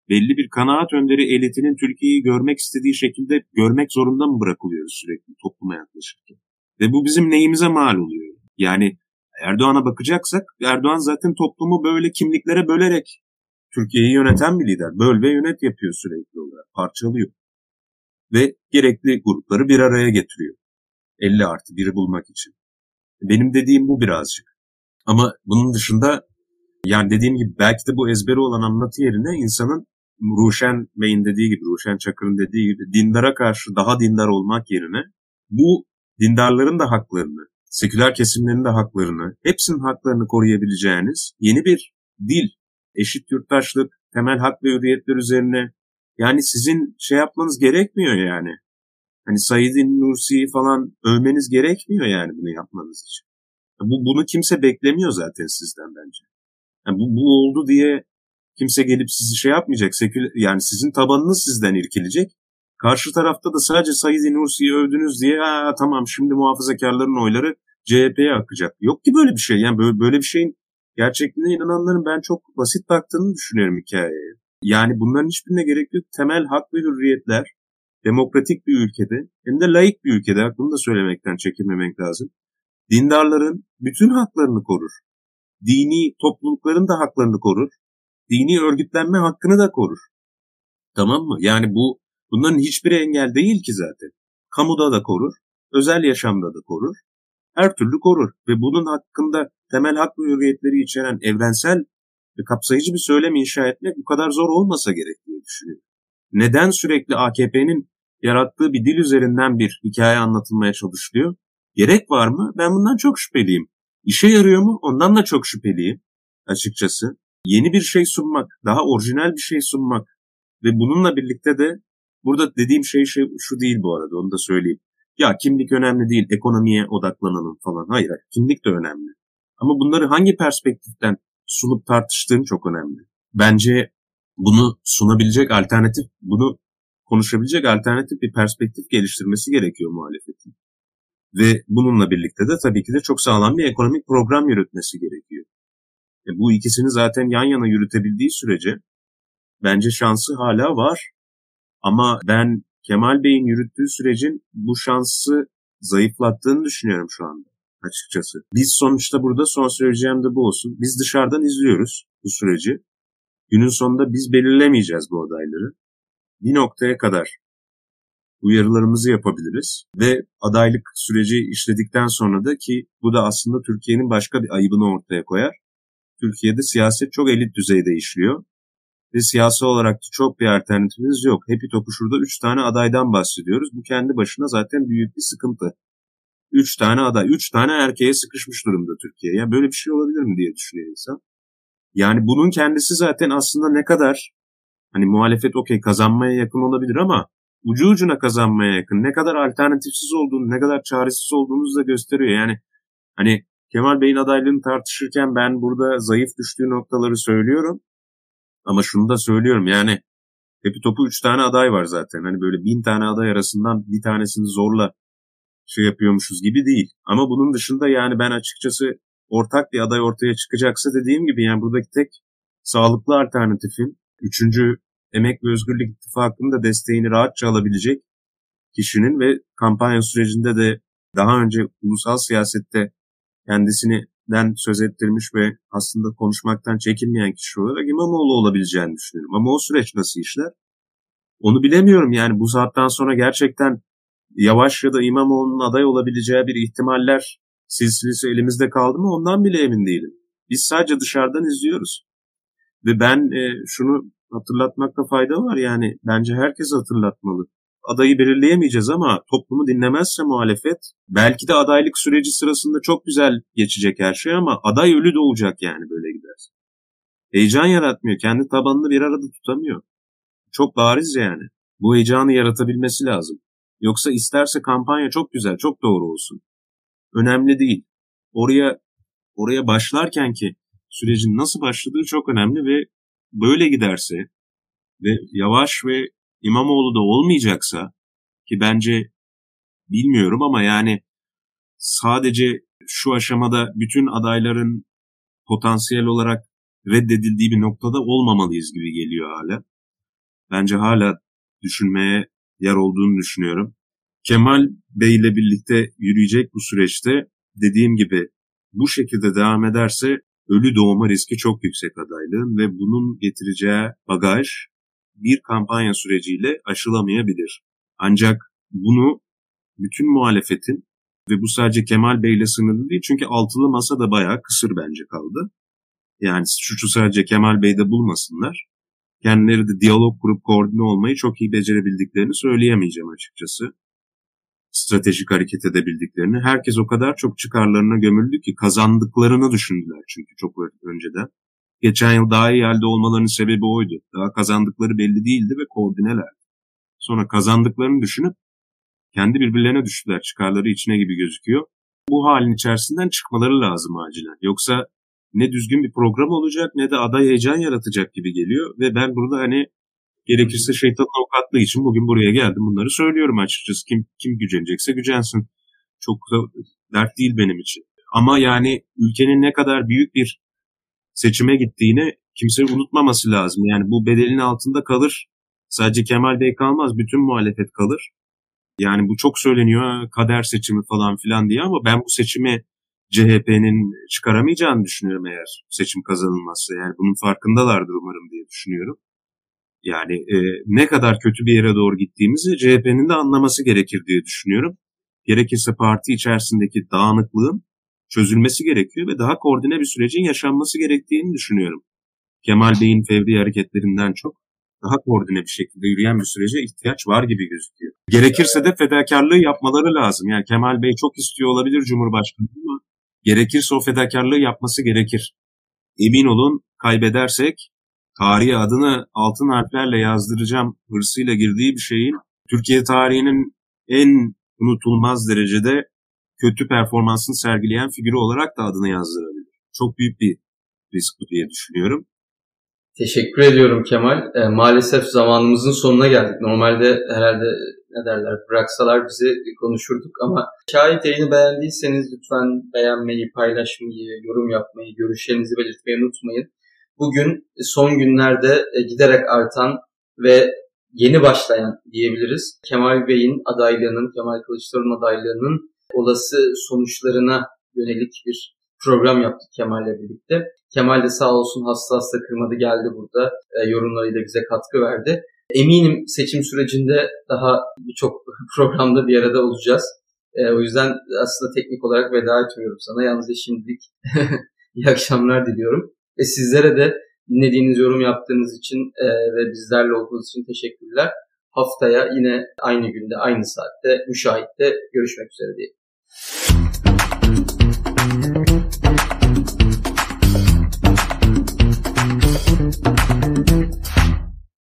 belli bir kanaat önderi elitinin Türkiye'yi görmek istediği şekilde görmek zorunda mı bırakılıyoruz sürekli topluma yaklaşırken? Ve bu bizim neyimize mal oluyor? Yani Erdoğan'a bakacaksak, Erdoğan zaten toplumu böyle kimliklere bölerek Türkiye'yi yöneten bir lider. Böl ve yönet yapıyor sürekli olarak, parçalıyor. Ve gerekli grupları bir araya getiriyor. 50+1'i bulmak için. Benim dediğim bu birazcık. Ama bunun dışında yani dediğim gibi belki de bu ezberi olan anlatı yerine insanın Ruşen Bey'in dediği gibi, Ruşen Çakır'ın dediği gibi dindara karşı daha dindar olmak yerine bu dindarların da haklarını, seküler kesimlerin de haklarını, hepsinin haklarını koruyabileceğiniz yeni bir dil, eşit yurttaşlık, temel hak ve hürriyetler üzerine yani sizin şey yapmanız gerekmiyor yani. Hani Said'in Nursi'yi falan övmeniz gerekmiyor yani bunu yapmanız için. Bunu kimse beklemiyor zaten sizden bence. Yani bu oldu diye kimse gelip sizi şey yapmayacak. Yani sizin tabanınız sizden irkilecek. Karşı tarafta da sadece Said Nursi'yi övdünüz diye tamam şimdi muhafazakarların oyları CHP'ye akacak. Yok ki böyle bir şey. Yani böyle bir şeyin gerçekliğine inananların ben çok basit baktığını düşünüyorum hikayeye. Yani bunların hiçbirine gerek yok. Temel hak ve hürriyetler demokratik bir ülkede, hem de laik bir ülkede, bunu da söylemekten çekinmemek lazım. Dindarların bütün haklarını korur. Dini toplulukların da haklarını korur. Dini örgütlenme hakkını da korur. Tamam mı? Yani bunların hiçbiri engel değil ki zaten. Kamuda da korur, özel yaşamda da korur, her türlü korur. Ve bunun hakkında temel hak ve hürriyetleri içeren evrensel ve kapsayıcı bir söylem inşa etmek bu kadar zor olmasa gerek diye düşünüyorum. Neden sürekli AKP'nin yarattığı bir dil üzerinden bir hikaye anlatılmaya çalışılıyor? Gerek var mı? Ben bundan çok şüpheliyim. İşe yarıyor mu? Ondan da çok şüpheliyim açıkçası. Yeni bir şey sunmak, daha orijinal bir şey sunmak ve bununla birlikte de burada dediğim şey şu değil bu arada, onu da söyleyeyim. Ya kimlik önemli değil, ekonomiye odaklanalım falan. Hayır, kimlik de önemli. Ama bunları hangi perspektiften sunup tartıştığın çok önemli. Bence bunu sunabilecek alternatif, bunu konuşabilecek alternatif bir perspektif geliştirmesi gerekiyor muhalefetin. Ve bununla birlikte de tabii ki de çok sağlam bir ekonomik program yürütmesi gerekiyor. Bu ikisini zaten yan yana yürütebildiği sürece bence şansı hala var. Ama ben Kemal Bey'in yürüttüğü sürecin bu şansı zayıflattığını düşünüyorum şu anda açıkçası. Biz sonuçta burada, son söyleyeceğim de bu olsun. Biz dışarıdan izliyoruz bu süreci. Günün sonunda biz belirlemeyeceğiz bu adayları. Bir noktaya kadar uyarılarımızı yapabiliriz ve adaylık süreci işledikten sonra da, ki bu da aslında Türkiye'nin başka bir ayıbını ortaya koyar. Türkiye'de siyaset çok elit düzeyde işliyor. ve siyasi olarak da çok bir alternatifiniz yok. Hepi topu şurada 3 tane adaydan bahsediyoruz. Bu kendi başına zaten büyük bir sıkıntı. 3 tane aday, 3 tane erkeğe sıkışmış durumda Türkiye. Ya böyle bir şey olabilir mi diye düşünüyor insan. Yani bunun kendisi zaten aslında ne kadar, hani muhalefet okey kazanmaya yakın olabilir ama ucu ucuna kazanmaya yakın, ne kadar alternatifsiz olduğunu, ne kadar çaresiz olduğunuzu da gösteriyor. Yani hani Kemal Bey'in adaylığını tartışırken ben burada zayıf düştüğü noktaları söylüyorum. Ama şunu da söylüyorum, yani hepi topu 3 tane aday var zaten. Hani böyle 1000 tane aday arasından bir tanesini zorla şey yapıyormuşuz gibi değil. Ama bunun dışında yani ben açıkçası ortak bir aday ortaya çıkacaksa dediğim gibi yani buradaki tek sağlıklı alternatifin 3. Emek ve Özgürlük İttifakı'nın da desteğini rahatça alabilecek kişinin ve kampanya sürecinde de daha önce ulusal siyasette kendisinden söz ettirmiş ve aslında konuşmaktan çekinmeyen kişi olarak İmamoğlu olabileceğini düşünüyorum. Ama o süreç nasıl işler? Onu bilemiyorum yani bu saatten sonra gerçekten Yavaş ya da İmamoğlu'nun aday olabileceği bir ihtimaller silsilesi elimizde kaldı mı ondan bile emin değilim. Biz sadece dışarıdan izliyoruz. Ve ben şunu hatırlatmakta fayda var yani bence herkes hatırlatmalı. Adayı belirleyemeyeceğiz ama toplumu dinlemezse muhalefet belki de adaylık süreci sırasında çok güzel geçecek her şey ama aday ölü de olacak yani böyle giderse. Heyecan yaratmıyor. Kendi tabanını bir arada tutamıyor. Çok bariz yani. Bu heyecanı yaratabilmesi lazım. Yoksa isterse kampanya çok güzel, çok doğru olsun. Önemli değil. Oraya başlarken ki sürecin nasıl başladığı çok önemli ve böyle giderse ve Yavaş ve İmamoğlu da olmayacaksa ki bence bilmiyorum ama yani sadece şu aşamada bütün adayların potansiyel olarak reddedildiği bir noktada olmamalıyız gibi geliyor hala. Bence hala düşünmeye yer olduğunu düşünüyorum. Kemal Bey ile birlikte yürüyecek bu süreçte dediğim gibi bu şekilde devam ederse ölü doğma riski çok yüksek adaylığın ve bunun getireceği bagaj bir kampanya süreciyle aşılamayabilir. Ancak bunu bütün muhalefetin ve bu sadece Kemal Bey ile sınırlı değil çünkü altılı masa da bayağı kısır bence kaldı. Yani suçu sadece Kemal Bey'de bulmasınlar. Kendileri de diyalog kurup koordine olmayı çok iyi becerebildiklerini söyleyemeyeceğim açıkçası. Stratejik hareket edebildiklerini. Herkes o kadar çok çıkarlarına gömüldü ki kazandıklarını düşündüler çünkü çok önceden. Geçen yıl daha iyi halde olmalarının sebebi oydu. Daha kazandıkları belli değildi ve koordinelerdi. Sonra kazandıklarını düşünüp kendi birbirlerine düştüler. Çıkarları içine gibi gözüküyor. Bu halin içerisinden çıkmaları lazım acilen. Yoksa ne düzgün bir program olacak ne de aday heyecan yaratacak gibi geliyor. Ve ben burada hani gerekirse şeytanın avukatlığı için bugün buraya geldim. Bunları söylüyorum açıkçası. Kim gücenecekse gücensin. Çok da dert değil benim için. Ama yani ülkenin ne kadar büyük bir seçime gittiğini kimse unutmaması lazım. Yani bu bedelin altında kalır. Sadece Kemal Bey kalmaz. Bütün muhalefet kalır. Yani bu çok söyleniyor. Kader seçimi falan filan diye ama ben bu seçimi CHP'nin çıkaramayacağını düşünüyorum eğer seçim kazanılmazsa. Yani bunun farkındalardır umarım diye düşünüyorum. Yani ne kadar kötü bir yere doğru gittiğimizi CHP'nin de anlaması gerekir diye düşünüyorum. Gerekirse parti içerisindeki dağınıklığın çözülmesi gerekiyor ve daha koordine bir sürecin yaşanması gerektiğini düşünüyorum. Kemal Bey'in fevri hareketlerinden çok daha koordine bir şekilde yürüyen bir sürece ihtiyaç var gibi gözüküyor. Gerekirse de fedakarlığı yapmaları lazım. Yani Kemal Bey çok istiyor olabilir Cumhurbaşkanı ama gerekirse o fedakarlığı yapması gerekir. Emin olun kaybedersek tarihe adını altın harflerle yazdıracağım hırsıyla girdiği bir şeyin Türkiye tarihinin en unutulmaz derecede kötü performansını sergileyen figürü olarak da adını yazdırabilir. Çok büyük bir risk diye düşünüyorum. Teşekkür ediyorum Kemal. Maalesef zamanımızın sonuna geldik. Normalde herhalde ne derler bıraksalar bizi konuşurduk ama şayet yayını beğendiyseniz lütfen beğenmeyi, paylaşmayı, yorum yapmayı, görüşlerinizi belirtmeyi unutmayın. Bugün son günlerde giderek artan ve yeni başlayan diyebiliriz Kemal Bey'in adaylığının, Kemal Kılıçdaroğlu'nun adaylığının olası sonuçlarına yönelik bir program yaptık Kemal'le birlikte. Kemal de sağ olsun hasta kırmadı geldi burada. Yorumlarıyla bize katkı verdi. Eminim seçim sürecinde daha birçok programda bir arada olacağız. O yüzden aslında teknik olarak veda etmiyorum sana. Yalnızca şimdilik iyi akşamlar diliyorum. Sizlere de Dinlediğiniz, yorum yaptığınız için ve bizlerle olduğunuz için teşekkürler. Haftaya yine aynı günde, aynı saatte, müşahitte görüşmek üzere diyelim.